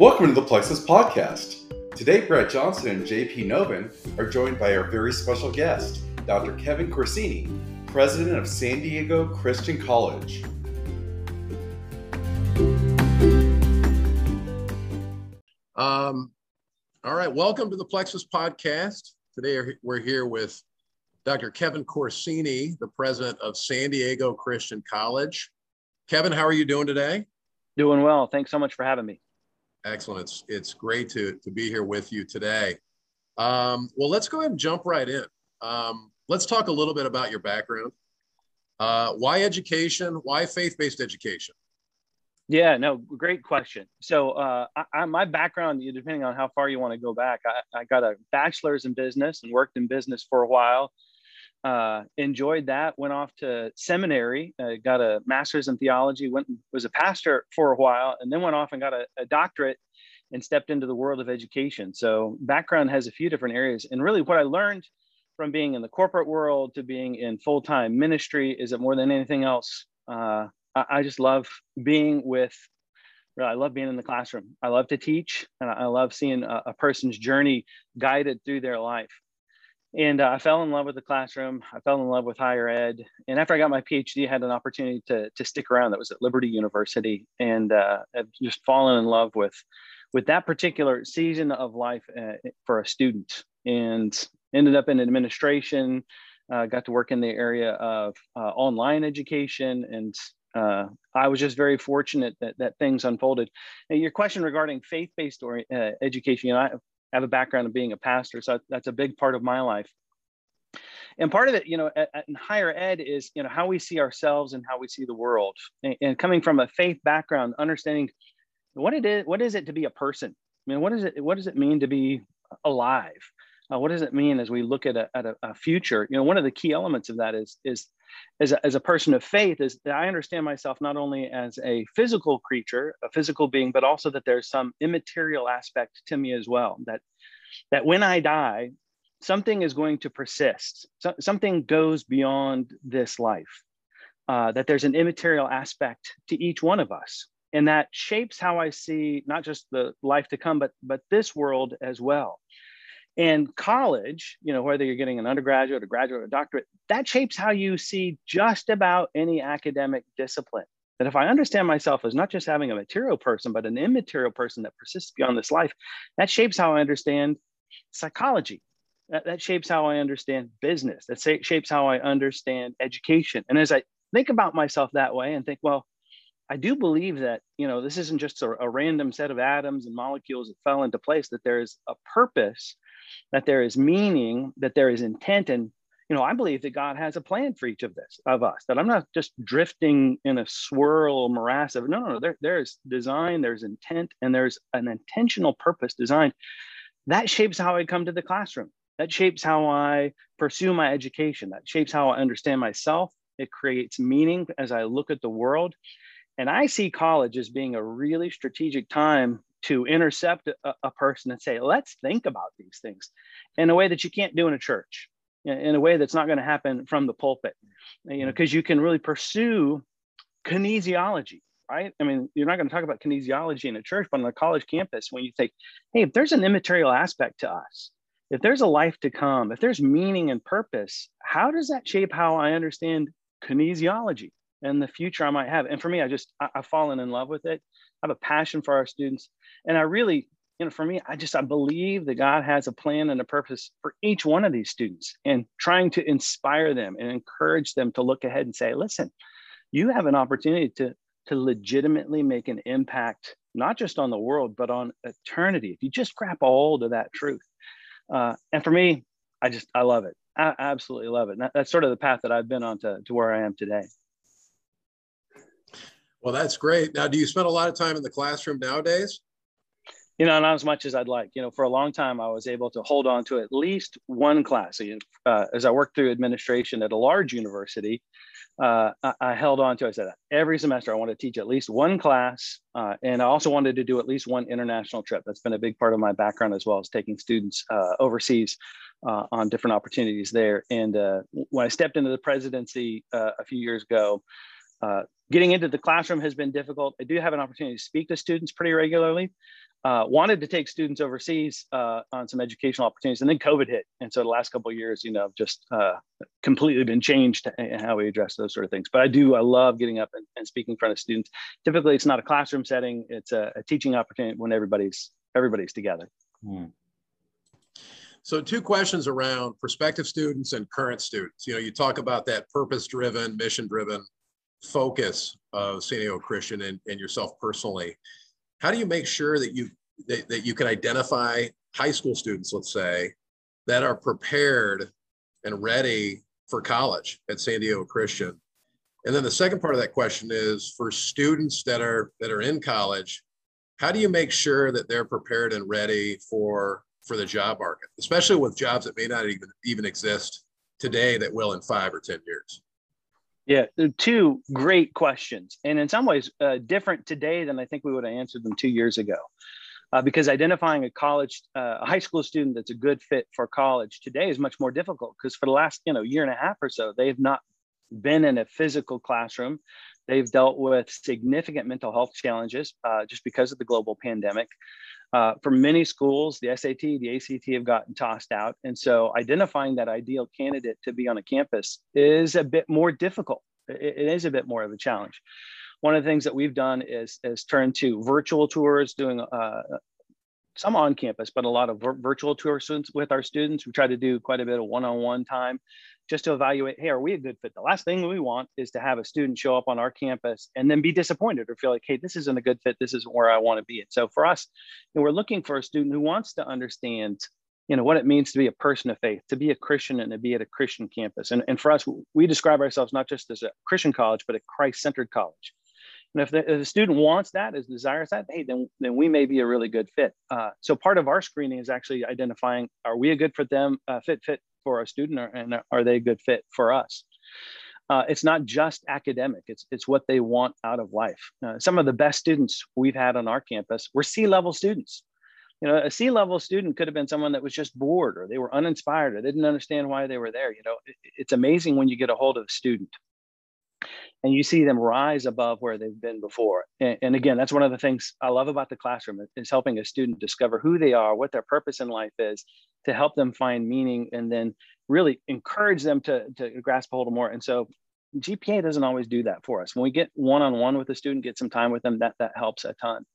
Welcome to the Plexuss Podcast. Today, Brad Johnson and JP Novin are joined by our very special guest, Dr. Kevin Corsini, president of San Diego Christian College. All right, welcome to the Plexuss Podcast. Today, we're here with Dr. Kevin Corsini, the president of San Diego Christian College. Kevin, how are you doing today? Doing well. Thanks so much for having me. Excellent. It's great to be here with you today. Well, let's go ahead and jump right in. Let's talk a little bit about your background. Why education? Why faith-based education? Yeah, no, great question. So my background, depending on how far you want to go back, I got a bachelor's in business and worked in business for a while. Enjoyed that, went off to seminary, got a master's in theology, went and was a pastor for a while, and then went off and got a doctorate and stepped into the world of education. So background has a few different areas. And really what I learned from being in the corporate world to being in full-time ministry is that more than anything else, I just love being with, I love being in the classroom. I love to teach, and I love seeing a person's journey guided through their life. And I fell in love with the classroom. I fell in love with higher ed. And after I got my PhD, I had an opportunity to stick around. That was at Liberty University. And I've just fallen in love with that particular season of life for a student, and ended up in administration, got to work in the area of online education. And I was just very fortunate that things unfolded. Now, your question regarding faith-based education, I have a background of being a pastor, so that's a big part of my life. And part of it, in higher ed is, how we see ourselves and how we see the world. And coming from a faith background, understanding what is it to be a person? I mean, what does it mean to be alive? What does it mean as we look at a future? One of the key elements of that is as a person of faith is that I understand myself not only as a physical creature, a physical being, but also that there's some immaterial aspect to me as well, that when I die, something is going to persist. So, something goes beyond this life, that there's an immaterial aspect to each one of us. And that shapes how I see not just the life to come, but this world as well. And college, whether you're getting an undergraduate, a graduate, or a doctorate, that shapes how you see just about any academic discipline. That if I understand myself as not just having a material person, but an immaterial person that persists beyond this life, that shapes how I understand psychology. That shapes how I understand business. That shapes how I understand education. And as I think about myself that way and think, well, I do believe that, this isn't just a random set of atoms and molecules that fell into place, that there is a purpose, that there is meaning, that there is intent. And, I believe that God has a plan for each of us, that I'm not just drifting in a swirl morass of, no, there's design, there's intent, and there's an intentional purpose designed. That shapes how I come to the classroom. That shapes how I pursue my education. That shapes how I understand myself. It creates meaning as I look at the world. And I see college as being a really strategic time to intercept a person and say, let's think about these things in a way that you can't do in a church, in a way that's not going to happen from the pulpit, because you can really pursue kinesiology, right? I mean, you're not going to talk about kinesiology in a church, but on a college campus, when you think, hey, if there's an immaterial aspect to us, if there's a life to come, if there's meaning and purpose, how does that shape how I understand kinesiology and the future I might have? And for me, I've fallen in love with it. I have a passion for our students. And I really, for me, I believe that God has a plan and a purpose for each one of these students, and trying to inspire them and encourage them to look ahead and say, listen, you have an opportunity to legitimately make an impact, not just on the world, but on eternity, if you just grab hold of that truth. And for me, I love it. I absolutely love it. And that's sort of the path that I've been on to where I am today. Well, that's great. Now, do you spend a lot of time in the classroom nowadays? Not as much as I'd like. For a long time, I was able to hold on to at least one class. As I worked through administration at a large university, I held on to, I said, every semester I want to teach at least one class. And I also wanted to do at least one international trip. That's been a big part of my background, as well as taking students overseas on different opportunities there. And when I stepped into the presidency a few years ago, Getting into the classroom has been difficult. I do have an opportunity to speak to students pretty regularly. Wanted to take students overseas on some educational opportunities, and then COVID hit. And so the last couple of years, you know, just completely been changed in how we address those sort of things. But I love getting up and speaking in front of students. Typically, it's not a classroom setting. It's a teaching opportunity when everybody's together. Mm. So two questions around prospective students and current students. You know, you talk about that purpose-driven, mission-driven focus of San Diego Christian and yourself personally. How do you make sure that you can identify high school students, let's say, that are prepared and ready for college at San Diego Christian? And then the second part of that question is for students that are in college, how do you make sure that they're prepared and ready for the job market, especially with jobs that may not even exist today that will in 5 or 10 years? Yeah, two great questions, and in some ways different today than I think we would have answered them 2 years ago, because identifying a high school student that's a good fit for college today is much more difficult, because for the last year and a half or so, they've not been in a physical classroom. They've dealt with significant mental health challenges just because of the global pandemic. For many schools, the SAT, the ACT have gotten tossed out. And so identifying that ideal candidate to be on a campus is a bit more difficult. It is a bit more of a challenge. One of the things that we've done is turn to virtual tours, doing some on campus, but a lot of virtual tours with our students. We try to do quite a bit of one-on-one time just to evaluate, hey, are we a good fit? The last thing we want is to have a student show up on our campus and then be disappointed or feel like, hey, this isn't a good fit. This isn't where I want to be. And so for us, we're looking for a student who wants to understand, what it means to be a person of faith, to be a Christian, and to be at a Christian campus. And for us, we describe ourselves not just as a Christian college, but a Christ-centered college. And if the student wants that, desires that, hey, then we may be a really good fit. So part of our screening is actually identifying, are we a good for them, fit for our student, and are they a good fit for us? It's not just academic, it's what they want out of life. Some of the best students we've had on our campus were C-level students. A C-level student could have been someone that was just bored, or they were uninspired, or they didn't understand why they were there. It's amazing when you get a hold of a student and you see them rise above where they've been before. And again, that's one of the things I love about the classroom is helping a student discover who they are, what their purpose in life is, to help them find meaning, and then really encourage them to grasp a hold of more. And so GPA doesn't always do that for us. When we get one-on-one with a student, get some time with them, that helps a ton.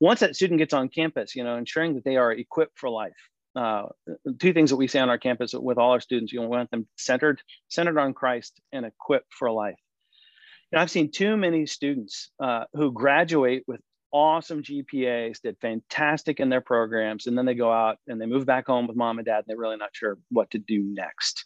Once that student gets on campus, ensuring that they are equipped for life. Two things that we say on our campus with all our students, we want them centered on Christ and equipped for life. I've seen too many students who graduate with awesome GPAs, did fantastic in their programs, and then they go out and they move back home with mom and dad, and they're really not sure what to do next.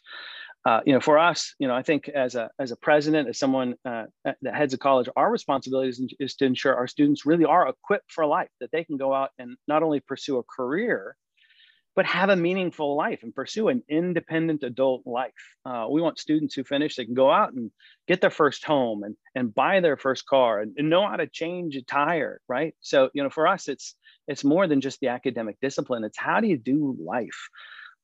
For us, I think as a president, as someone that heads a college, our responsibility is to ensure our students really are equipped for life, that they can go out and not only pursue a career, but have a meaningful life and pursue an independent adult life. We want students who finish, they can go out and get their first home and buy their first car and know how to change a tire, right? So, for us, it's more than just the academic discipline. It's how do you do life?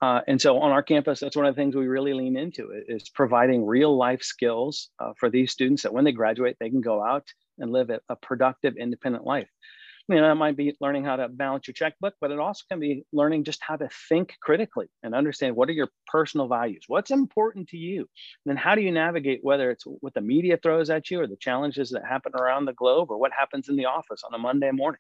And so on our campus, that's one of the things we really lean into is providing real life skills for these students that when they graduate, they can go out and live a productive, independent life. That might be learning how to balance your checkbook, but it also can be learning just how to think critically and understand what are your personal values, what's important to you, and then how do you navigate whether it's what the media throws at you or the challenges that happen around the globe or what happens in the office on a Monday morning.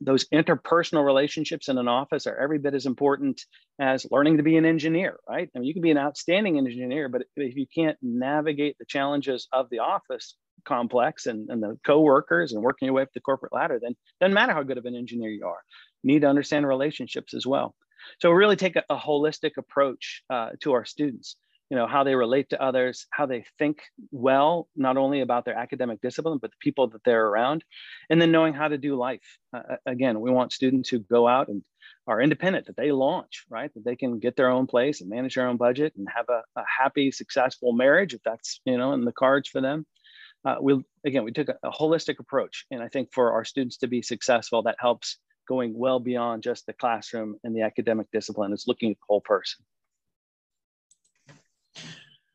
Those interpersonal relationships in an office are every bit as important as learning to be an engineer, right? I mean, you can be an outstanding engineer, but if you can't navigate the challenges of the office complex and the co-workers and working your way up the corporate ladder, then it doesn't matter how good of an engineer you are. You need to understand relationships as well. So we really take a holistic approach to our students, how they relate to others, how they think well, not only about their academic discipline, but the people that they're around, and then knowing how to do life. Again, we want students who go out and are independent, that they launch, right? That they can get their own place and manage their own budget and have a happy, successful marriage, if that's, in the cards for them. We took a holistic approach, and I think for our students to be successful, that helps going well beyond just the classroom and the academic discipline. It's looking at the whole person.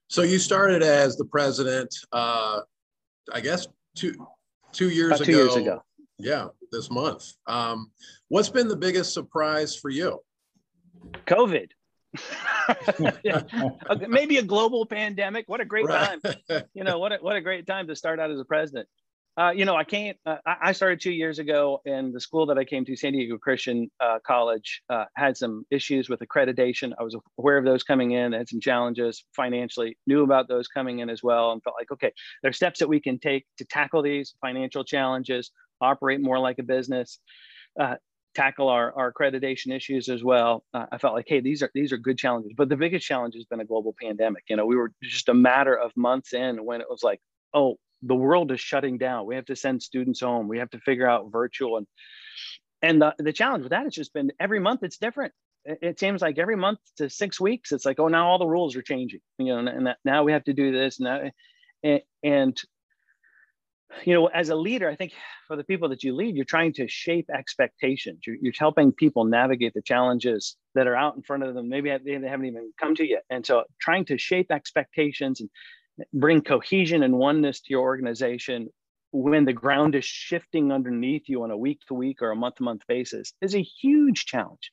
So you started as the president I guess two years ago. Yeah, this month. What's been the biggest surprise for you? COVID. Maybe a global pandemic. What a great time. You know, what a great time to start out as a president. You know, I started 2 years ago, and the school that I came to, San Diego Christian College, had some issues with accreditation. I was aware of those coming in, had some challenges financially, knew about those coming in as well, and felt like, okay, there are steps that we can take to tackle these financial challenges, operate more like a business, tackle our accreditation issues as well. I felt like, hey, these are good challenges. But the biggest challenge has been a global pandemic. You know, we were just a matter of months in when it was like, oh, the world is shutting down. We have to send students home. We have to figure out virtual. And the challenge with that has just been every month it's different. It seems like every month to 6 weeks, it's like, oh, now all the rules are changing, you know, and that, now we have to do this. And you know, as a leader, I think for the people that you lead, you're trying to shape expectations. You're helping people navigate the challenges that are out in front of them. Maybe they haven't even come to yet. And so trying to shape expectations and bring cohesion and oneness to your organization when the ground is shifting underneath you on a week-to-week or a month-to-month basis is a huge challenge.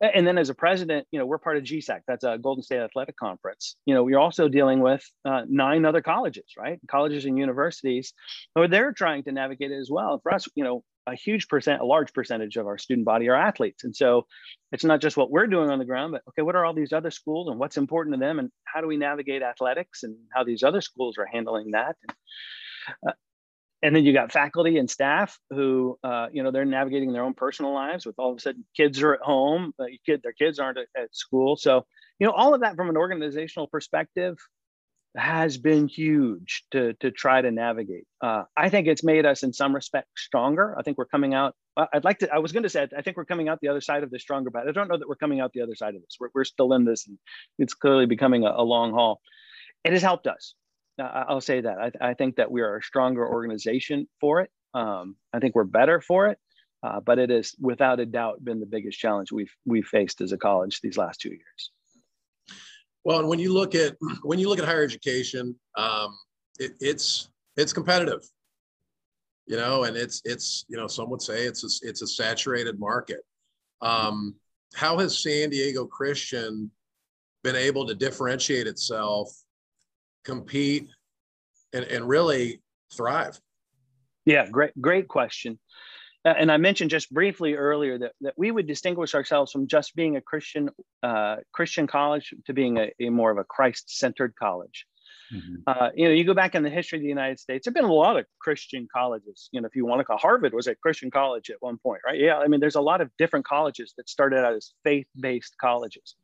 And then as a president, you know, we're part of GSAC. That's a Golden State Athletic Conference. You know, we're also dealing with 9 other colleges, right? Colleges and universities, or they're trying to navigate it as well. For us, you know, a large percentage of our student body are athletes. And so it's not just what we're doing on the ground, but okay, what are all these other schools and what's important to them? And how do we navigate athletics and how these other schools are handling that? And then you got faculty and staff who, you know, they're navigating their own personal lives with all of a sudden kids are at home, their kids aren't at school. So, you know, all of that from an organizational perspective has been huge to try to navigate. I think it's made us in some respect stronger. I think we're coming out, I was going to say, I think we're coming out the other side of this stronger, but I don't know that we're coming out the other side of this. We're still in this, and it's clearly becoming a long haul. It has helped us. I'll say that. I think that we are a stronger organization for it. I think we're better for it, but it has without a doubt been the biggest challenge we've faced as a college these last 2 years. Well, and when you look at higher education, it's competitive, you know, and it's you know, some would say it's a saturated market. How has San Diego Christian been able to differentiate itself, compete, and really thrive? Yeah, great question. And I mentioned just briefly earlier that we would distinguish ourselves from just being a Christian college to being a more of a Christ-centered college. Mm-hmm. You know, you go back in the history of the United States, there've been a lot of Christian colleges. You know, if you want to call Harvard was a Christian college at one point, right? Yeah, I mean, there's a lot of different colleges that started out as faith-based colleges.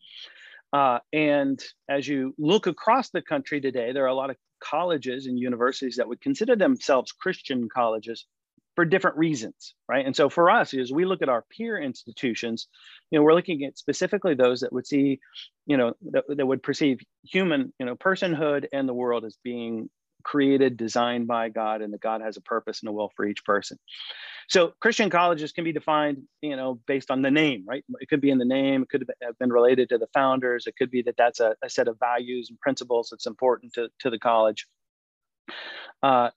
And as you look across the country today, there are a lot of colleges and universities that would consider themselves Christian colleges for different reasons, right? And so for us, as we look at our peer institutions, you know, we're looking at specifically those that would see, you know, that would perceive human, you know, personhood and the world as being created, designed by God, and that God has a purpose and a will for each person. So Christian colleges can be defined, you know, based on the name, right? It could be in the name, it could have been related to the founders, it could be that that's a set of values and principles that's important to the college.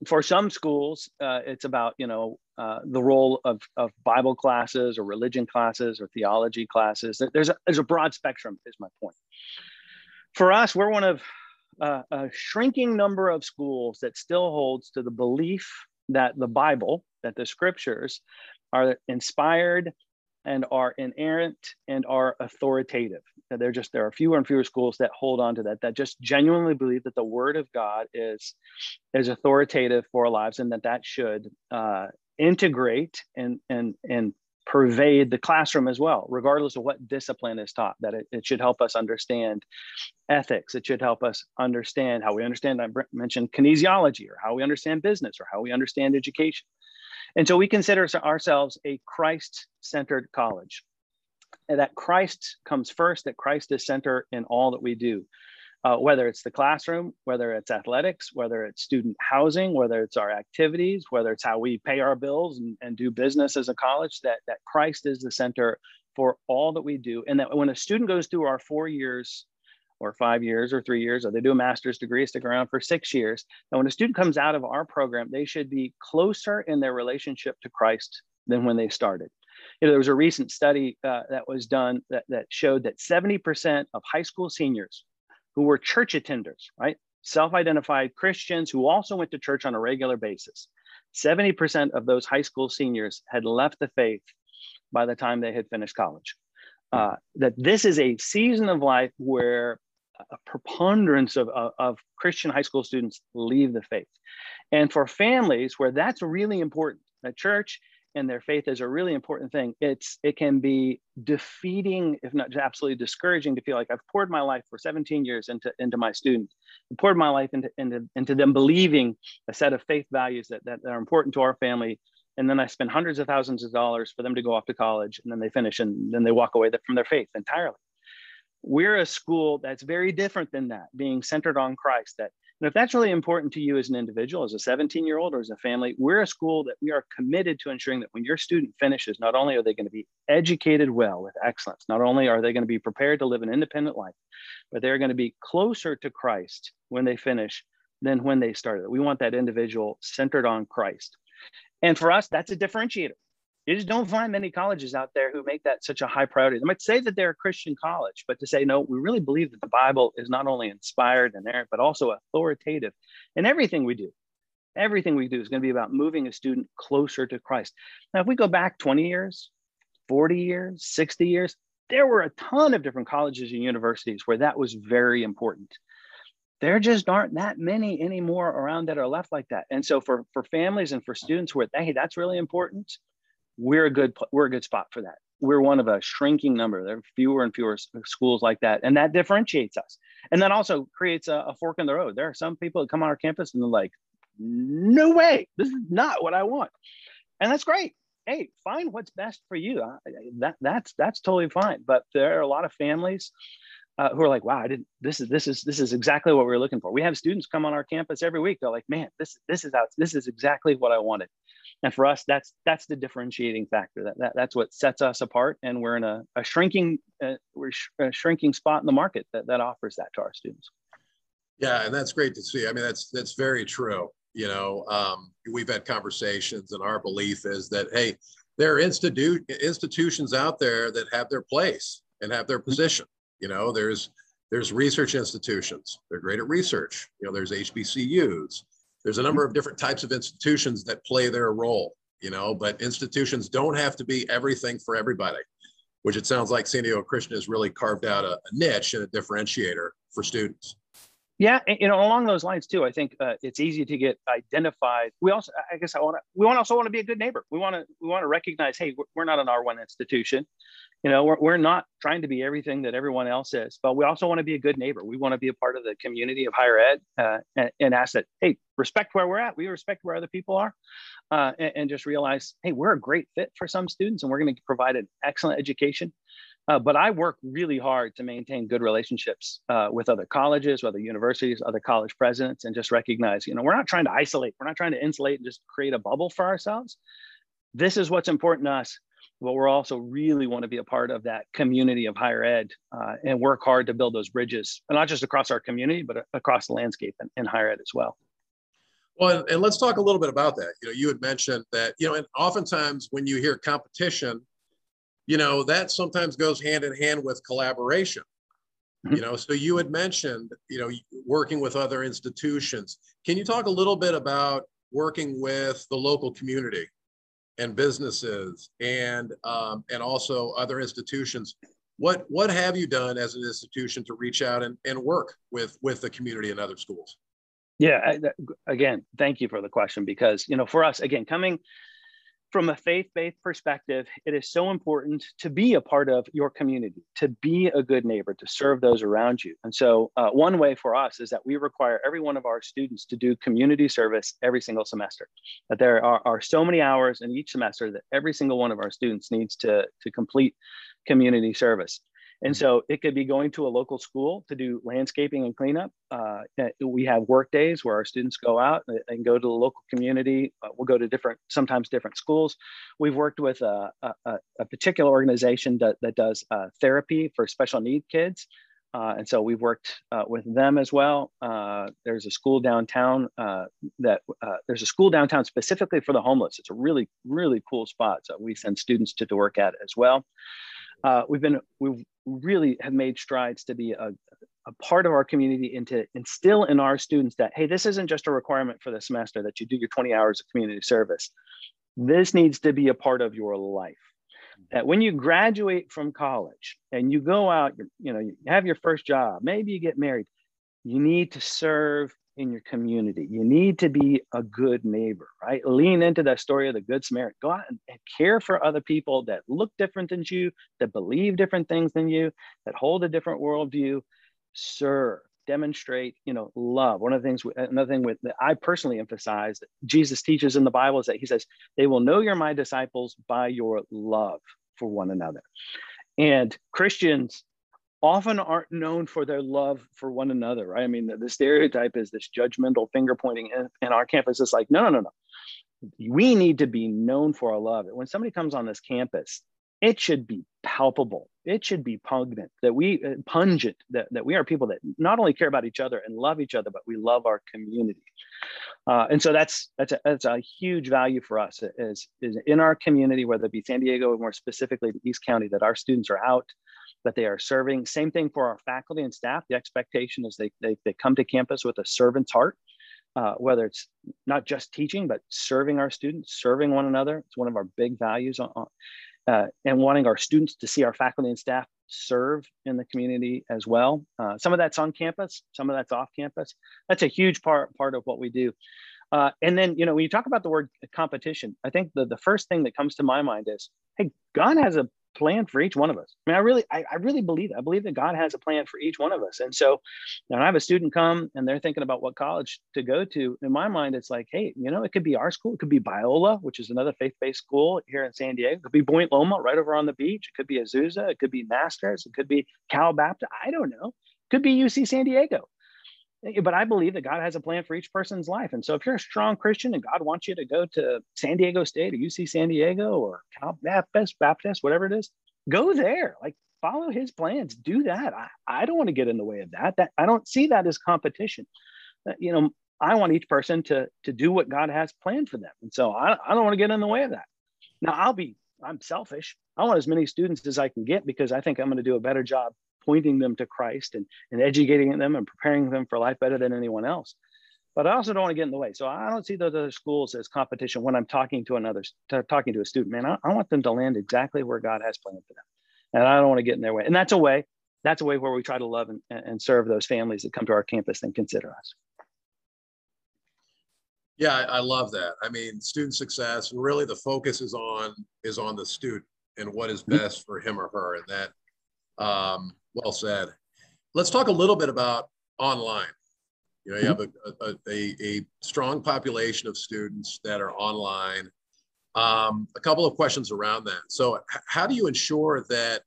For some schools, it's about, you know, the role of Bible classes or religion classes or theology classes. There's a broad spectrum is my point. For us, we're one of a shrinking number of schools that still holds to the belief that the Bible, that the scriptures are inspired and are inerrant and are authoritative. There are fewer and fewer schools that hold on to that just genuinely believe that the word of God is authoritative for our lives, and that should integrate and pervade the classroom as well, regardless of what discipline is taught, that it should help us understand ethics. It should help us understand how we understand, I mentioned kinesiology, or how we understand business, or how we understand education. And so we consider ourselves a Christ-centered college, and that Christ comes first, that Christ is center in all that we do, whether it's the classroom, whether it's athletics, whether it's student housing, whether it's our activities, whether it's how we pay our bills and do business as a college, that Christ is the center for all that we do. And that when a student goes through our 4 years or 5 years or 3 years, or they do a master's degree, stick around for 6 years. Now, when a student comes out of our program, they should be closer in their relationship to Christ than when they started. You know, there was a recent study that was done that showed that 70% of high school seniors who were church attenders, right, self-identified Christians who also went to church on a regular basis, 70% of those high school seniors had left the faith by the time they had finished college. That this is a season of life where a preponderance of Christian high school students leave the faith. And for families where that's really important, the church and their faith is a really important thing, it can be defeating, if not absolutely discouraging, to feel like I've poured my life for 17 years into my student, I poured my life into them believing a set of faith values that are important to our family. And then I spend hundreds of thousands of dollars for them to go off to college, and then they finish, and then they walk away from their faith entirely. We're a school that's very different than that, being centered on Christ. And if that's really important to you as an individual, as a 17-year-old or as a family, we're a school that we are committed to ensuring that when your student finishes, not only are they going to be educated well with excellence, not only are they going to be prepared to live an independent life, but they're going to be closer to Christ when they finish than when they started. We want that individual centered on Christ. And for us, that's a differentiator. You just don't find many colleges out there who make that such a high priority. They might say that they're a Christian college, but to say, no, we really believe that the Bible is not only inspired and inerrant, but also authoritative. And everything we do is going to be about moving a student closer to Christ. Now, if we go back 20 years, 40 years, 60 years, there were a ton of different colleges and universities where that was very important. There just aren't that many anymore around that are left like that. And so for families and for students where, hey, that's really important, we're a good spot for that. We're one of a shrinking number. There are fewer and fewer schools like that. And that differentiates us. And that also creates a fork in the road. There are some people that come on our campus and they're like, no way, this is not what I want. And that's great. Hey, find what's best for you. That's totally fine. But there are a lot of families who are like, wow, this is exactly what we were looking for. We have students come on our campus every week. They're like, man, this is exactly what I wanted. And for us, that's the differentiating factor. That's what sets us apart. And we're in a shrinking spot in the market that offers that to our students. Yeah, and that's great to see. I mean, that's very true. You know, we've had conversations, and our belief is that, hey, there are institutions out there that have their place and have their position. You know, there's research institutions. They're great at research. You know, there's HBCUs. There's a number of different types of institutions that play their role, you know, but institutions don't have to be everything for everybody, which it sounds like San Diego Christian has really carved out a niche and a differentiator for students. Yeah, and, you know, along those lines too, I think it's easy to get identified. We also, I guess, we also want to be a good neighbor. We want to recognize, hey, we're not an R1 institution. You know, we're not trying to be everything that everyone else is, but we also want to be a good neighbor. We want to be a part of the community of higher ed and ask that, hey, respect where we're at. We respect where other people are and just realize, hey, we're a great fit for some students and we're going to provide an excellent education. But I work really hard to maintain good relationships with other colleges, other universities, other college presidents, and just recognize, you know, we're not trying to isolate. We're not trying to insulate and just create a bubble for ourselves. This is what's important to us. But we're also really want to be a part of that community of higher ed and work hard to build those bridges, and not just across our community, but across the landscape in higher ed as well. Well, and let's talk a little bit about that. You know, you had mentioned that, you know, and oftentimes when you hear competition, you know, that sometimes goes hand in hand with collaboration. Mm-hmm. You know, so you had mentioned, you know, working with other institutions. Can you talk a little bit about working with the local community and businesses and also other institutions? What have you done as an institution to reach out and work with the community and other schools? Yeah, again, thank you for the question, because, you know, for us, again, coming from a faith-based perspective, it is so important to be a part of your community, to be a good neighbor, to serve those around you. And so one way for us is that we require every one of our students to do community service every single semester. That there are so many hours in each semester that every single one of our students needs to complete community service. And so it could be going to a local school to do landscaping and cleanup. We have work days where our students go out and go to the local community. We'll go to sometimes different schools. We've worked with a particular organization that does therapy for special need kids. And so we've worked with them as well. There's a school downtown there's a school downtown specifically for the homeless. It's a really, really cool spot. So we send students to work at as well. We really have made strides to be a part of our community and to instill in our students that, hey, this isn't just a requirement for the semester that you do your 20 hours of community service. This needs to be a part of your life. That when you graduate from college and you go out, you know, you have your first job, maybe you get married, you need to serve in your community. You need to be a good neighbor, right? Lean into that story of the Good Samaritan. Go out and care for other people that look different than you, that believe different things than you, that hold a different worldview. Serve, demonstrate, you know, love. One of the things, another thing that I personally emphasize that Jesus teaches in the Bible is that he says, they will know you're my disciples by your love for one another. And Christians often aren't known for their love for one another, right? I mean, the stereotype is this judgmental finger pointing, and our campus is like, no. We need to be known for our love. When somebody comes on this campus, it should be palpable. It should be pungent that we are people that not only care about each other and love each other, but we love our community. And so that's a huge value for us is in our community, whether it be San Diego or more specifically the East County, that our students are out, that they are serving. Same thing for our faculty and staff. The expectation is they come to campus with a servant's heart, whether it's not just teaching, but serving our students, serving one another. It's one of our big values and wanting our students to see our faculty and staff serve in the community as well. Some of that's on campus, some of that's off campus. That's a huge part of what we do. And then, you know, when you talk about the word competition, I think the first thing that comes to my mind is, hey, God has a plan for each one of us. I mean, I really believe that. I believe that God has a plan for each one of us. And so when I have a student come and they're thinking about what college to go to, in my mind, it's like, hey, you know, it could be our school. It could be Biola, which is another faith-based school here in San Diego. It could be Point Loma right over on the beach. It could be Azusa. It could be Masters. It could be Cal Baptist. I don't know. It could be UC San Diego. But I believe that God has a plan for each person's life. And so if you're a strong Christian and God wants you to go to San Diego State or UC San Diego or Cal Baptist, whatever it is, go there, like follow his plans, do that. I don't want to get in the way of that. I don't see that as competition. You know, I want each person to do what God has planned for them. And so I don't want to get in the way of that. Now I'm selfish. I want as many students as I can get because I think I'm going to do a better job pointing them to Christ and educating them and preparing them for life better than anyone else. But I also don't want to get in the way. So I don't see those other schools as competition when I'm talking to a student. Man, I want them to land exactly where God has planned for them. And I don't want to get in their way. And that's a way where we try to love and serve those families that come to our campus and consider us. Yeah, I love that. I mean, student success, really the focus is on the student and what is best for him or her. And that, well said. Let's talk a little bit about online. You know, you have a strong population of students that are online. A couple of questions around that. So how do you ensure that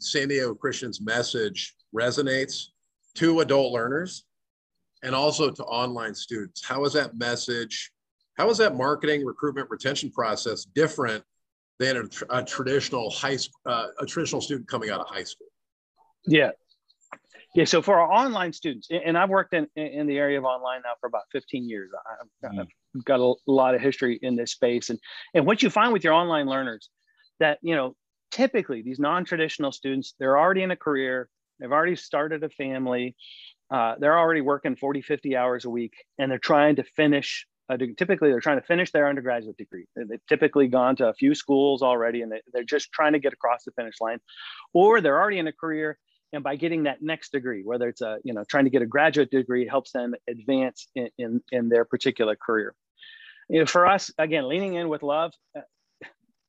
San Diego Christian's message resonates to adult learners and also to online students? How is that marketing, recruitment, retention process different than a traditional student coming out of high school? Yeah. So for our online students, and I've worked in the area of online now for about 15 years. I've got a lot of history in this space. And what you find with your online learners that, you know, typically these non-traditional students, they're already in a career. They've already started a family. They're already working 40, 50 hours a week, and they're trying to finish typically they're trying to finish their undergraduate degree. They've typically gone to a few schools already, and they're just trying to get across the finish line, or they're already in a career. And by getting that next degree, whether it's a, you know, trying to get a graduate degree, helps them advance in their particular career. You know, for us, again, leaning in with love,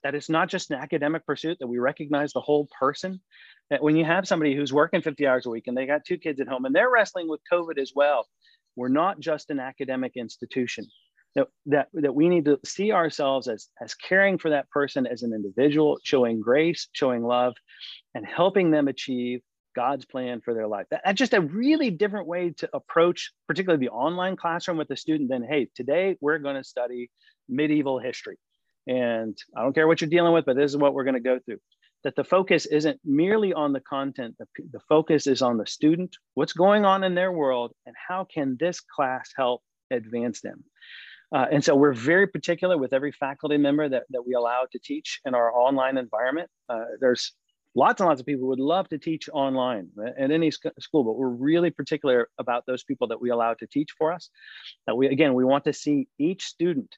that it's not just an academic pursuit, that we recognize the whole person, that when you have somebody who's working 50 hours a week and they got two kids at home and they're wrestling with COVID as well, we're not just an academic institution. That we need to see ourselves as caring for that person as an individual, showing grace, showing love, and helping them achieve God's plan for their life. That's just a really different way to approach, particularly the online classroom with the student, than, hey, today we're going to study medieval history. And I don't care what you're dealing with, but this is what we're going to go through. that the focus isn't merely on the content. The focus is on the student, what's going on in their world, and how can this class help advance them? And so we're very particular with every faculty member that we allow to teach in our online environment. There's lots and lots of people who would love to teach online at any school, but we're really particular about those people that we allow to teach for us. We want to see each student,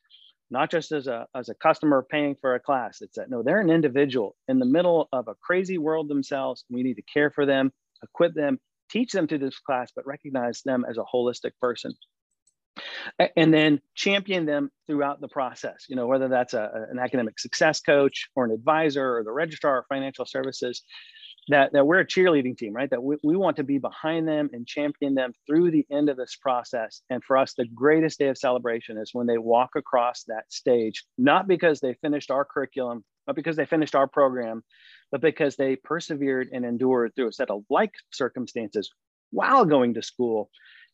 not just as a customer paying for a class. They're an individual in the middle of a crazy world themselves. We need to care for them, equip them, teach them through this class, but recognize them as a holistic person. And then champion them throughout the process, whether that's an academic success coach or an advisor or the registrar of financial services, that we're a cheerleading team, right? That we want to be behind them and champion them through the end of this process. And for us, the greatest day of celebration is when they walk across that stage, not because they finished our curriculum, not because they finished our program, but because they persevered and endured through a set of like circumstances while going to school.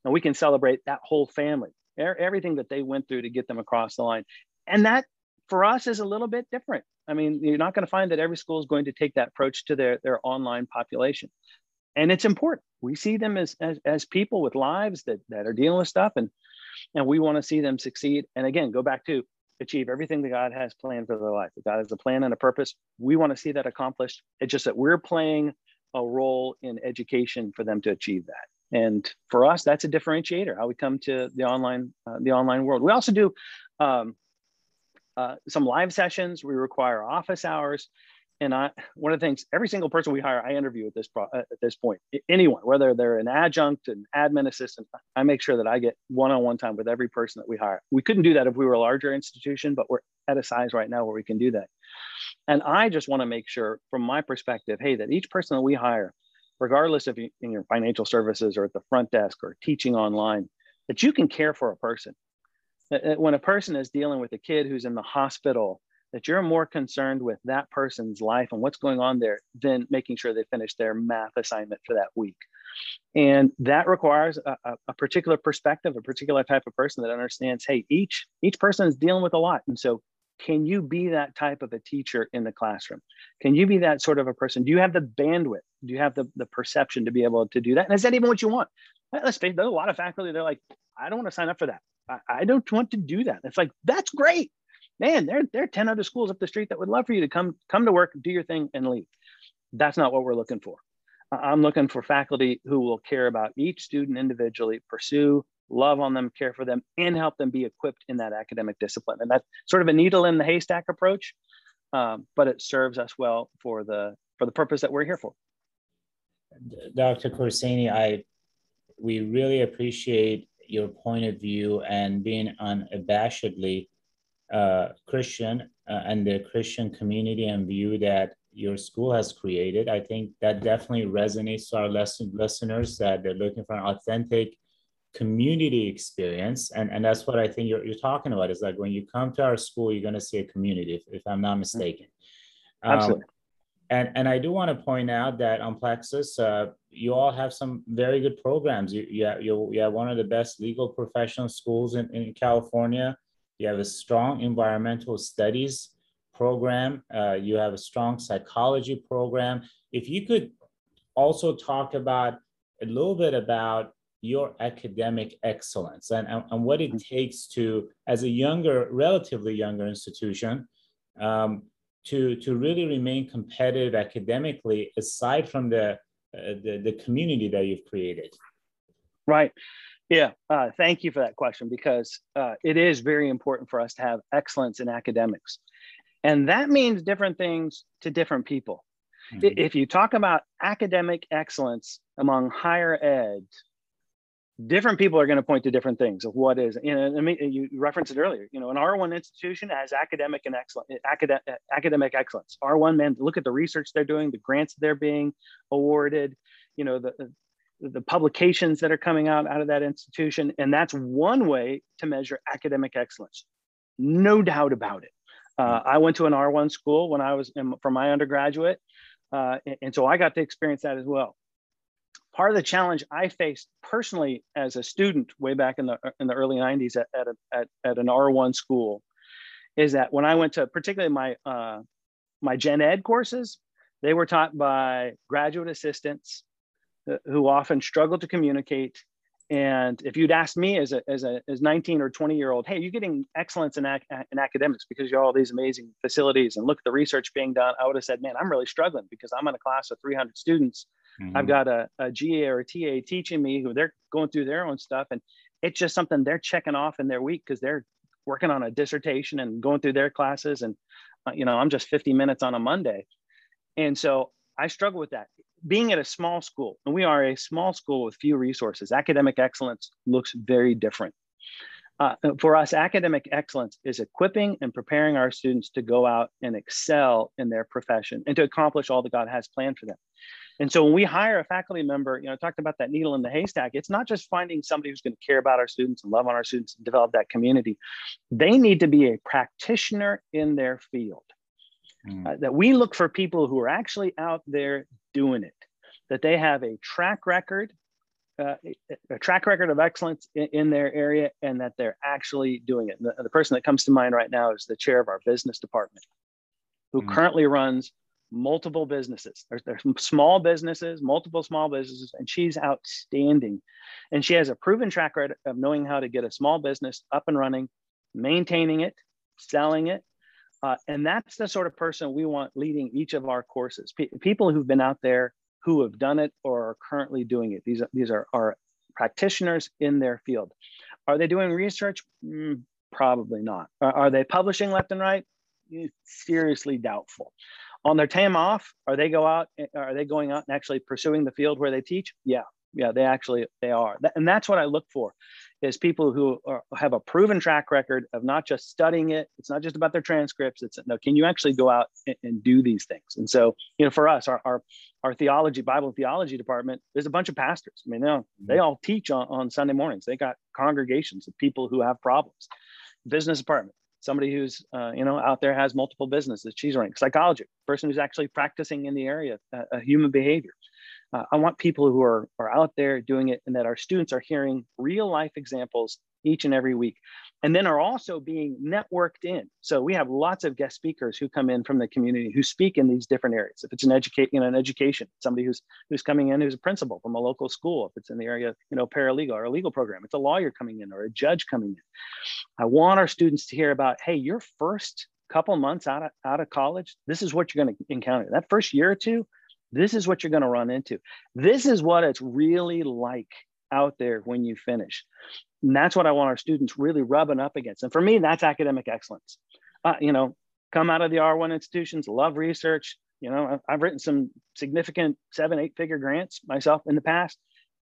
And we can celebrate that whole family, everything that they went through to get them across the line. And that for us is a little bit different. I mean, you're not going to find that every school is going to take that approach to their online population. And it's important. We see them as people with lives that are dealing with stuff, and we want to see them succeed. And again, go back to achieve everything that God has planned for their life. God has a plan and a purpose. We want to see that accomplished. It's just that we're playing a role in education for them to achieve that. And for us, that's a differentiator, how we come to the online world. We also do some live sessions. We require office hours. And one of the things, every single person we hire, I interview at this point, anyone, whether they're an adjunct, an admin assistant, I make sure that I get one-on-one time with every person that we hire. We couldn't do that if we were a larger institution, but we're at a size right now where we can do that. And I just want to make sure from my perspective, hey, that each person that we hire, regardless of in your financial services or at the front desk or teaching online, that you can care for a person. When a person is dealing with a kid who's in the hospital, that you're more concerned with that person's life and what's going on there than making sure they finish their math assignment for that week. And that requires a particular perspective, a particular type of person that understands, hey, each person is dealing with a lot. And so can you be that type of a teacher in the classroom? Can you be that sort of a person? Do you have the bandwidth? Do you have the perception to be able to do that? And is that even what you want? Let's face it, there's a lot of faculty, they're like, I don't want to sign up for that. I don't want to do that. It's like, that's great. Man, there are 10 other schools up the street that would love for you to come to work, do your thing, and leave. That's not what we're looking for. I'm looking for faculty who will care about each student individually, pursue, love on them, care for them, and help them be equipped in that academic discipline. And that's sort of a needle in the haystack approach, but it serves us well for the purpose that we're here for. Dr. Corsini, we really appreciate your point of view and being unabashedly Christian and the Christian community and view that your school has created. I think that definitely resonates to our listeners that they're looking for an authentic community experience. And that's what I think you're talking about, is like when you come to our school, you're going to see a community, if I'm not mistaken. Absolutely. And I do want to point out that on Plexuss, you all have some very good programs. You have one of the best legal professional schools in California. You have a strong environmental studies program. You have a strong psychology program. If you could also talk about a little bit about your academic excellence and what it takes to, as a relatively younger institution, to really remain competitive academically, aside from the community that you've created. Right. Yeah. Thank you for that question, because it is very important for us to have excellence in academics. And that means different things to different people. Mm-hmm. If you talk about academic excellence among higher ed, different people are going to point to different things of what is, you referenced it earlier, an R1 institution has academic excellence. R1, man, look at the research they're doing, the grants they're being awarded, the publications that are coming out of that institution. And that's one way to measure academic excellence. No doubt about it. I went to an R1 school when I was for my undergraduate. And so I got to experience that as well. Part of the challenge I faced personally as a student way back in the early 90s at an R1 school is that when I went to particularly my Gen Ed courses, They were taught by graduate assistants who often struggled to communicate. And if you'd asked me as 19 or 20 year old, hey, you're getting excellence in academics because you have all these amazing facilities and look at the research being done, I would have said, man, I'm really struggling because I'm in a class of 300 students. Mm-hmm. I've got a GA or a TA teaching me who they're going through their own stuff. And it's just something they're checking off in their week because they're working on a dissertation and going through their classes. And, I'm just 50 minutes on a Monday. And so I struggle with that. Being at a small school, and we are a small school with few resources, academic excellence looks very different. For us, academic excellence is equipping and preparing our students to go out and excel in their profession and to accomplish all that God has planned for them. And so when we hire a faculty member, I talked about that needle in the haystack, it's not just finding somebody who's going to care about our students and love on our students and develop that community. They need to be a practitioner in their field. That we look for people who are actually out there doing it, that they have a track record of excellence in their area, and that they're actually doing it. The person that comes to mind right now is the chair of our business department, who currently runs multiple businesses. There's small businesses, multiple small businesses, and she's outstanding. And she has a proven track record of knowing how to get a small business up and running, maintaining it, selling it. And that's the sort of person we want leading each of our courses. People who've been out there, who have done it or are currently doing it. These are practitioners in their field. Are they doing research? Probably not. Are they publishing left and right? Seriously doubtful. On their time off, are they going out and actually pursuing the field where they teach? Yeah, they are. And that's what I look for, is people who have a proven track record of not just studying it. It's not just about their transcripts. Can you actually go out and do these things? And so, for us, our theology, Bible theology department, there's a bunch of pastors. They all teach on Sunday mornings. They got congregations of people who have problems. Business department, somebody who's, out there has multiple businesses. She's running. Psychology, person who's actually practicing in the area of human behavior. I want people who are out there doing it, and that our students are hearing real life examples each and every week, and then are also being networked in. So we have lots of guest speakers who come in from the community who speak in these different areas. If it's an education, somebody who's coming in who's a principal from a local school. If it's in the area of paralegal or a legal program, it's a lawyer coming in or a judge coming in. I want our students to hear about, hey, your first couple months out of college, this is what you're going to encounter. That first year or two, this is what you're going to run into. This is what it's really like out there when you finish. And that's what I want our students really rubbing up against. And for me, that's academic excellence. Come out of the R1 institutions, love research. I've written some significant 7-8 figure grants myself in the past.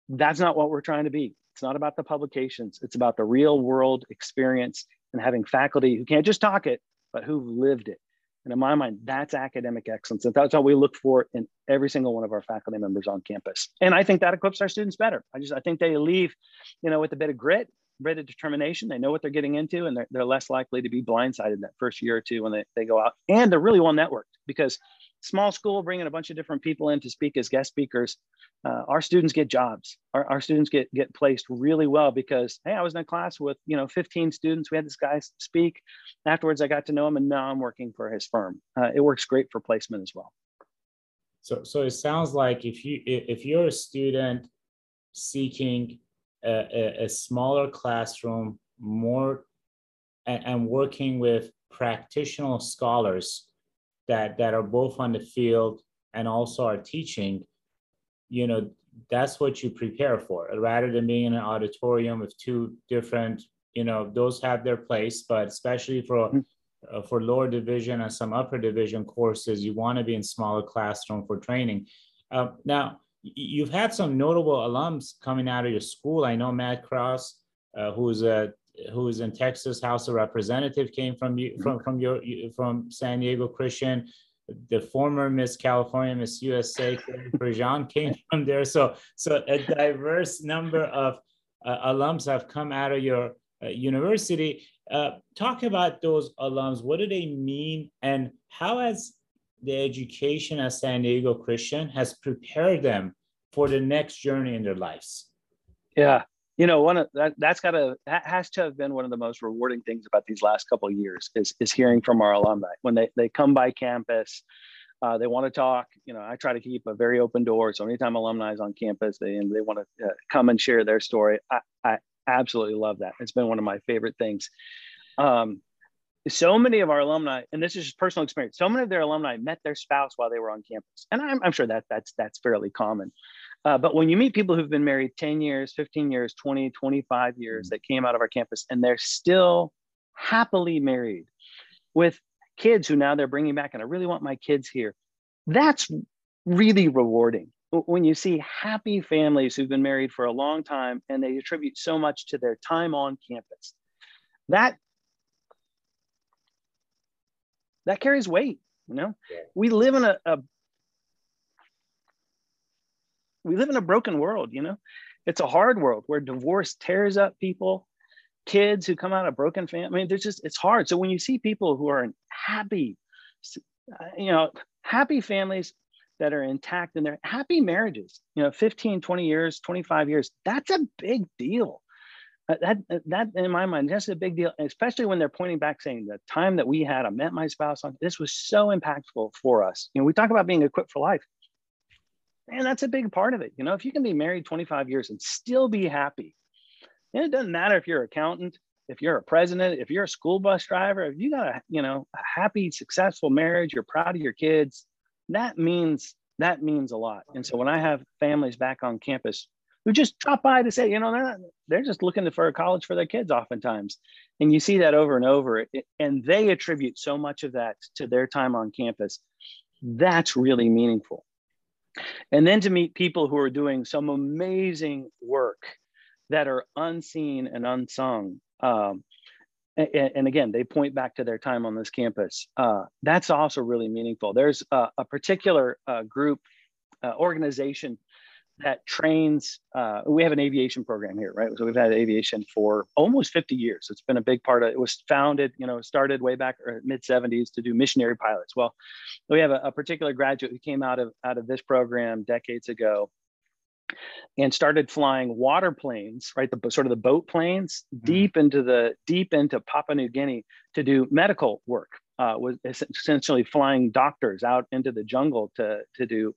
That's not what we're trying to be. It's not about the publications. It's about the real world experience and having faculty who can't just talk it, but who've lived it. And in my mind, that's academic excellence. That's what we look for in every single one of our faculty members on campus. And I think that equips our students better. I think they leave, with a bit of grit, a bit of determination. They know what they're getting into, and they're less likely to be blindsided that first year or two when they go out. And they're really well networked, because small school, bringing a bunch of different people in to speak as guest speakers, our students get jobs. Our students get placed really well because, hey, I was in a class with 15 students. We had this guy speak. Afterwards, I got to know him, and now I'm working for his firm. It works great for placement as well. So it sounds like if you're a student seeking a smaller classroom, more and working with practitioner scholars that are both on the field and also are teaching, that's what you prepare for, rather than being in an auditorium with two different, those have their place, but especially for lower division and some upper division courses, you want to be in smaller classroom for training. Now, you've had some notable alums coming out of your school. I know Matt Cross, who is in Texas House of Representatives, came from San Diego Christian. The former Miss California, Miss USA, Carrie Prejean came from there. So a diverse number of alums have come out of your university. Talk about those alums. What do they mean, and how has the education at San Diego Christian has prepared them for the next journey in their lives? Yeah. That has to have been one of the most rewarding things about these last couple of years is hearing from our alumni when they come by campus, They want to talk. You know, I try to keep a very open door. So anytime alumni is on campus, they want to come and share their story. I absolutely love that. It's been one of my favorite things. So many of our alumni, and this is just personal experience, so many of their alumni met their spouse while they were on campus. And I'm sure that that's fairly common. But when you meet people who've been married 10 years, 15 years, 20, 25 years that came out of our campus, and they're still happily married with kids who now they're bringing back, and I really want my kids here. That's really rewarding when you see happy families who've been married for a long time and they attribute so much to their time on campus. That carries weight, you know? Yeah. We live in a broken world, you know? It's a hard world where divorce tears up people, kids who come out of broken families. I mean, there's just, it's hard. So when you see people who are in happy, you know, happy families that are intact and they're happy marriages, you know, 15, 20 years, 25 years, that's a big deal. That in my mind, that's a big deal, especially when they're pointing back saying the time that we had, I met my spouse on, this was so impactful for us. You know, we talk about being equipped for life, and that's a big part of it. You know, if you can be married 25 years and still be happy, and it doesn't matter if you're an accountant, if you're a president, if you're a school bus driver, if you got a, you know, a happy, successful marriage, you're proud of your kids, that means a lot. And so when I have families back on campus who just drop by to say, you know, they're just looking for a college for their kids oftentimes. And you see that over and over. And they attribute so much of that to their time on campus. That's really meaningful. And then to meet people who are doing some amazing work that are unseen and unsung. And again, they point back to their time on this campus. That's also really meaningful. There's a particular group, organization that trains, we have an aviation program here, right? So we've had aviation for almost 50 years. It's been a big part of it. It was founded, you know, started way back mid-70s to do missionary pilots. Well, we have a particular graduate who came out of this program decades ago and started flying water planes, right? The sort of the boat planes deep into Papua New Guinea to do medical work, was essentially flying doctors out into the jungle to do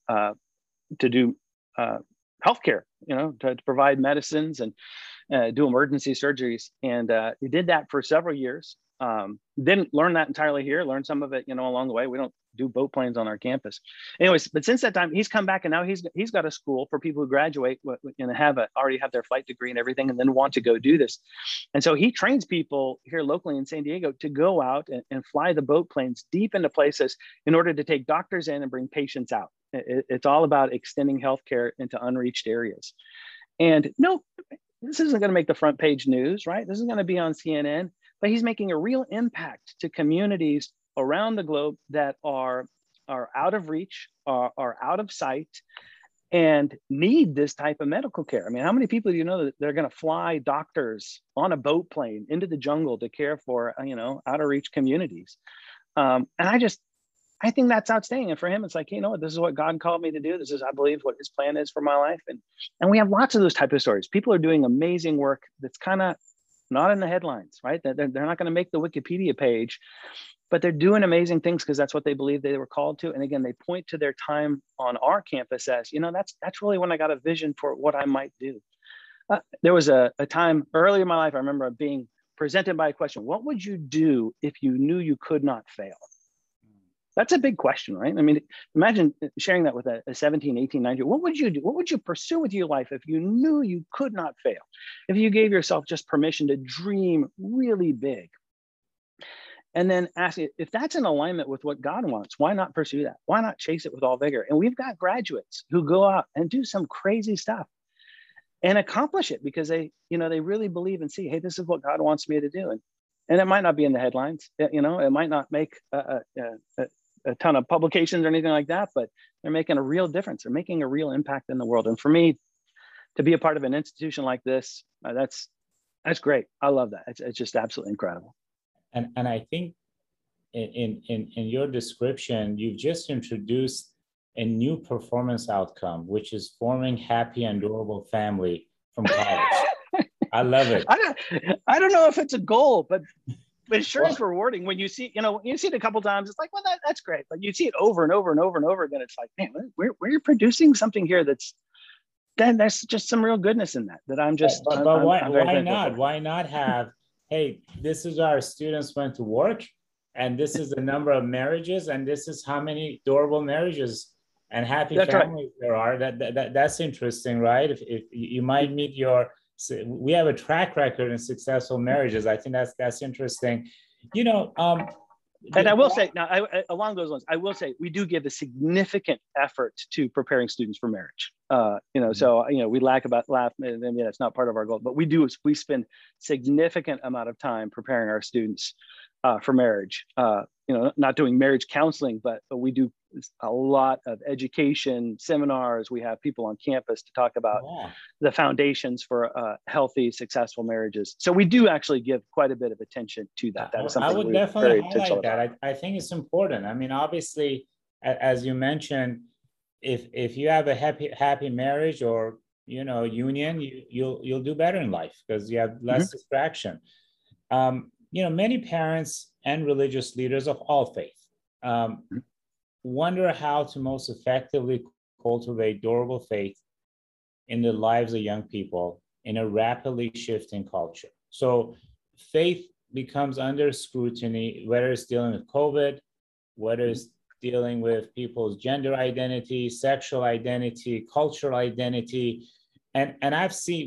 healthcare, you know, to provide medicines and do emergency surgeries. And we did that for several years. Didn't learn that entirely here, learned some of it, you know, along the way. We don't do boat planes on our campus. Anyways, but since that time, he's come back and now he's got a school for people who graduate and already have their flight degree and everything, and then want to go do this. And so he trains people here locally in San Diego to go out and fly the boat planes deep into places in order to take doctors in and bring patients out. It's all about extending healthcare into unreached areas. And no, this isn't going to make the front page news, right? This isn't going to be on CNN, but he's making a real impact to communities around the globe that are out of reach, are out of sight, and need this type of medical care. I mean, how many people do you know that they're going to fly doctors on a boat plane into the jungle to care for, you know, out of reach communities? And I think that's outstanding. And for him, it's like, you know what, this is what God called me to do. This is, I believe, what his plan is for my life. And we have lots of those type of stories. People are doing amazing work that's kind of not in the headlines, right? They're not going to make the Wikipedia page, but they're doing amazing things because that's what they believe they were called to. And again, they point to their time on our campus as, you know, that's really when I got a vision for what I might do. There was a time earlier in my life, I remember being presented by a question, what would you do if you knew you could not fail? That's a big question, right? I mean, imagine sharing that with a 17, 18, 19. What would you do? What would you pursue with your life if you knew you could not fail? If you gave yourself just permission to dream really big? And then ask it, if that's in alignment with what God wants, why not pursue that? Why not chase it with all vigor? And we've got graduates who go out and do some crazy stuff and accomplish it because they, you know, they really believe and see, hey, this is what God wants me to do. And it might not be in the headlines, you know, it might not make a ton of publications or anything like that, but they're making a real difference. They're making a real impact in the world. And for me, to be a part of an institution like this, that's great. I love that. It's just absolutely incredible. And I think in your description, you've just introduced a new performance outcome, which is forming happy and durable family from college. I love it. I don't know if it's a goal, but But it sure is rewarding when you see, you see it a couple times. It's like, well, that's great. But you see it over and over and over and over again. It's like, man, we're producing something here there's just some real goodness in that I'm just. But why not? Why not have, hey, this is our students went to work, and this is the number of marriages, and this is how many durable marriages and happy families there are. That's interesting, right? If you might meet we have a track record in successful marriages. I think that's interesting. And I will say now, along those lines, I will say we do give a significant effort to preparing students for marriage. We laugh, and it's not part of our goal, but we do. We spend significant amount of time preparing our students for marriage. Not doing marriage counseling, but we do a lot of education seminars. We have people on campus to talk about the foundations for healthy, successful marriages. So we do actually give quite a bit of attention to that. That is something I would definitely highlight that. I think it's important. I mean, obviously, as you mentioned, if you have a happy marriage or union, you'll do better in life because you have less distraction. Many parents and religious leaders of all faith wonder how to most effectively cultivate durable faith in the lives of young people in a rapidly shifting culture. So faith becomes under scrutiny, whether it's dealing with COVID, whether it's dealing with people's gender identity, sexual identity, cultural identity. And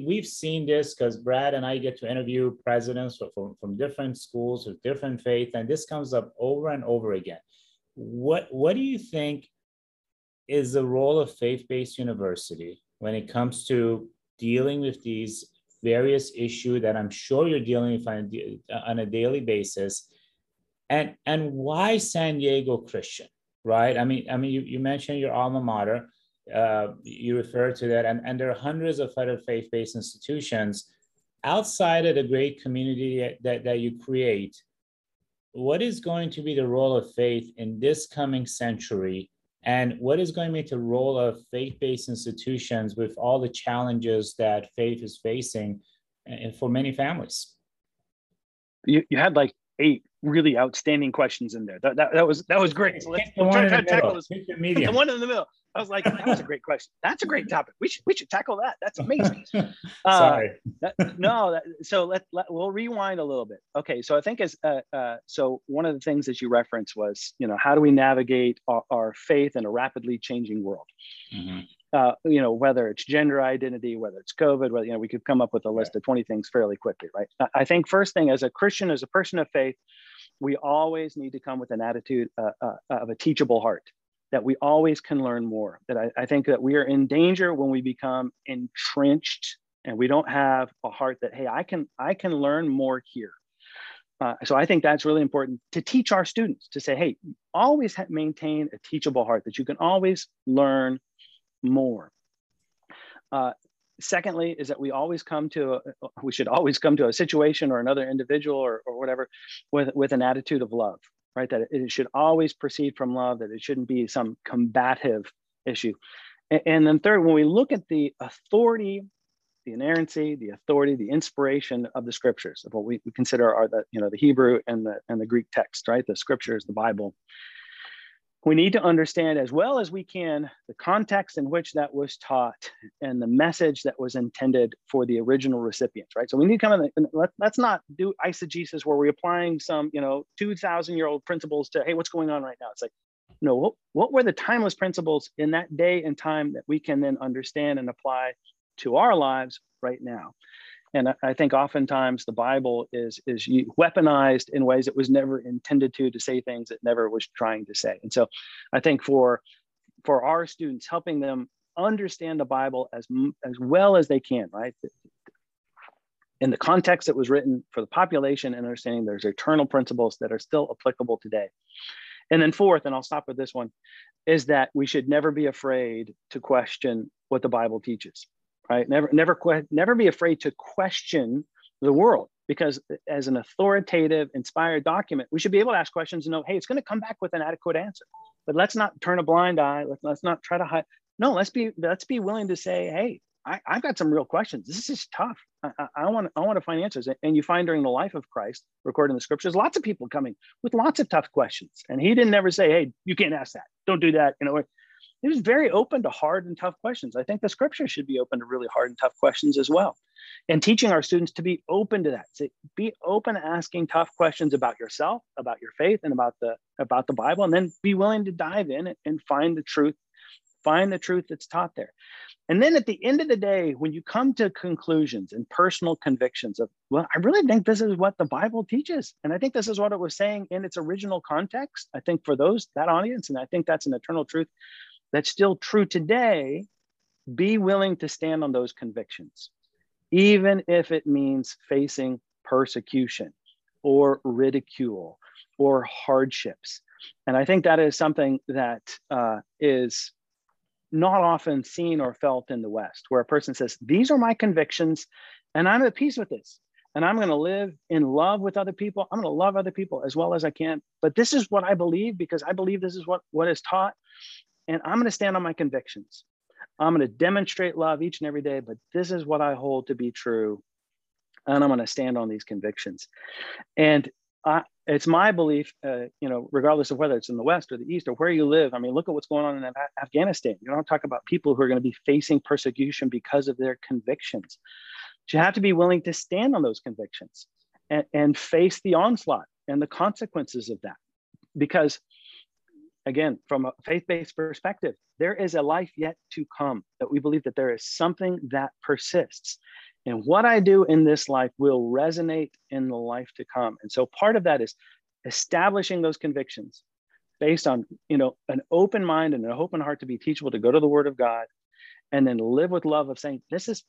we've seen this because Brad and I get to interview presidents from different schools with different faith, and this comes up over and over again. What do you think is the role of faith-based university when it comes to dealing with these various issues that I'm sure you're dealing with on a daily basis? And why San Diego Christian, right? I mean, you mentioned your alma mater, you refer to that, and there are hundreds of other faith-based institutions outside of the great community that you create. What is going to be the role of faith in this coming century? And what is going to be the role of faith-based institutions with all the challenges that faith is facing for many families? You had like 8 really outstanding questions in there. That was great. So let's try to tackle this. The one in the middle. I was like, that's a great question. That's a great topic. We should tackle that. That's amazing. Sorry. We'll rewind a little bit. Okay. So I think so one of the things that you referenced was, how do we navigate our faith in a rapidly changing world? Mm-hmm. Whether it's gender identity, whether it's COVID, whether, we could come up with a list of 20 things fairly quickly, right? I think first thing, as a Christian, as a person of faith, we always need to come with an attitude of a teachable heart, that we always can learn more, that I think that we are in danger when we become entrenched and we don't have a heart that, hey, I can learn more here. So I think that's really important to teach our students, to say, hey, always maintain a teachable heart, that you can always learn more. Secondly, is that we should always come to a situation or another individual or whatever with an attitude of love, right? That it should always proceed from love, that it shouldn't be some combative issue. And then third, when we look at the authority, the inerrancy, the authority, the inspiration of the scriptures, of what we consider are the Hebrew and the Greek text, right? The scriptures, the Bible. We need to understand as well as we can the context in which that was taught and the message that was intended for the original recipients, right? So we need to come in and let's not do eisegesis where we're applying some, 2,000-year-old principles to, hey, what's going on right now? It's like, no, what were the timeless principles in that day and time that we can then understand and apply to our lives right now? And I think oftentimes the Bible is weaponized in ways it was never intended to say things it never was trying to say. And so I think for our students, helping them understand the Bible as well as they can, right? In the context it was written for the population, and understanding there's eternal principles that are still applicable today. And then fourth, and I'll stop with this one, is that we should never be afraid to question what the Bible teaches. Right? Never be afraid to question the world, because as an authoritative, inspired document, we should be able to ask questions and know, hey, it's going to come back with an adequate answer. But let's not turn a blind eye. Let's not try to hide. No, let's be willing to say, hey, I've got some real questions. This is tough. I want to finances. And you find during the life of Christ, recorded in the scriptures, lots of people coming with lots of tough questions. And he didn't ever say, hey, you can't ask that. Don't do that. You know, he was very open to hard and tough questions. I think the scripture should be open to really hard and tough questions as well. And teaching our students to be open to that. So be open to asking tough questions about yourself, about your faith, and about the Bible, and then be willing to dive in and find the truth that's taught there. And then at the end of the day, when you come to conclusions and personal convictions of, well, I really think this is what the Bible teaches. And I think this is what it was saying in its original context. I think for that audience, and I think that's an eternal truth that's still true today, be willing to stand on those convictions, even if it means facing persecution or ridicule or hardships. And I think that is something that is not often seen or felt in the West, where a person says, these are my convictions and I'm at peace with this. And I'm going to live in love with other people. I'm going to love other people as well as I can. But this is what I believe, because I believe this is what is taught. And I'm going to stand on my convictions. I'm going to demonstrate love each and every day, but this is what I hold to be true. And I'm going to stand on these convictions. And it's my belief, regardless of whether it's in the West or the East or where you live. I mean, look at what's going on in Afghanistan. You don't talk about people who are going to be facing persecution because of their convictions. You have to be willing to stand on those convictions and face the onslaught and the consequences of that. Because again, from a faith-based perspective, there is a life yet to come, that we believe that there is something that persists. And what I do in this life will resonate in the life to come. And so part of that is establishing those convictions based on, an open mind and an open heart to be teachable, to go to the Word of God, and then live with love of saying, this is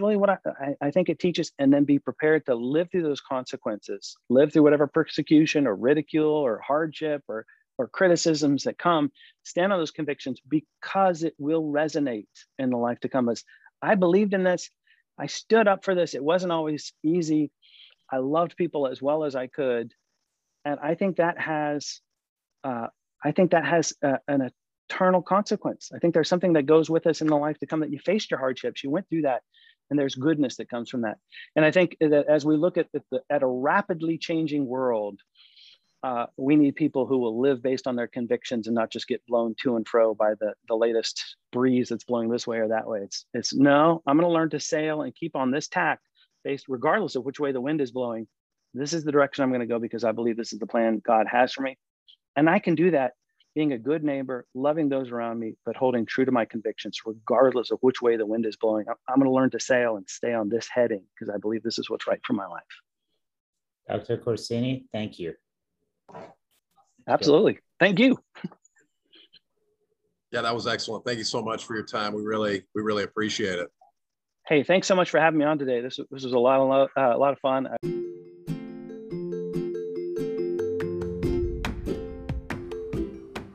really what I think it teaches, and then be prepared to live through those consequences, live through whatever persecution or ridicule or hardship or criticisms that come. Stand on those convictions, because it will resonate in the life to come as I believed in this. I stood up for this. It wasn't always easy. I loved people as well as I could. And I think that has, an eternal consequence. I think there's something that goes with us in the life to come, that you faced your hardships, you went through that, and there's goodness that comes from that. And I think that as we look at a rapidly changing world, we need people who will live based on their convictions and not just get blown to and fro by the latest breeze that's blowing this way or that way. It's no, I'm going to learn to sail and keep on this tack based regardless of which way the wind is blowing. This is the direction I'm going to go, because I believe this is the plan God has for me. And I can do that being a good neighbor, loving those around me, but holding true to my convictions, regardless of which way the wind is blowing. I'm going to learn to sail and stay on this heading, because I believe this is what's right for my life. Dr. Corsini, thank you. Absolutely. Thank you. Yeah, that was excellent. Thank you so much for your time. We really appreciate it. Hey, thanks so much for having me on today. This was a lot of fun.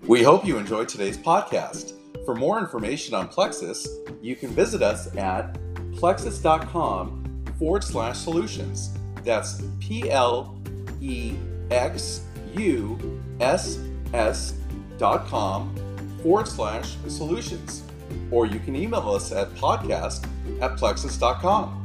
We hope you enjoyed today's podcast. For more information on Plexuss, you can visit us at plexuss.com/solutions. That's PLEXUSS.com/solutions, or you can email us at podcast@plexuss.com.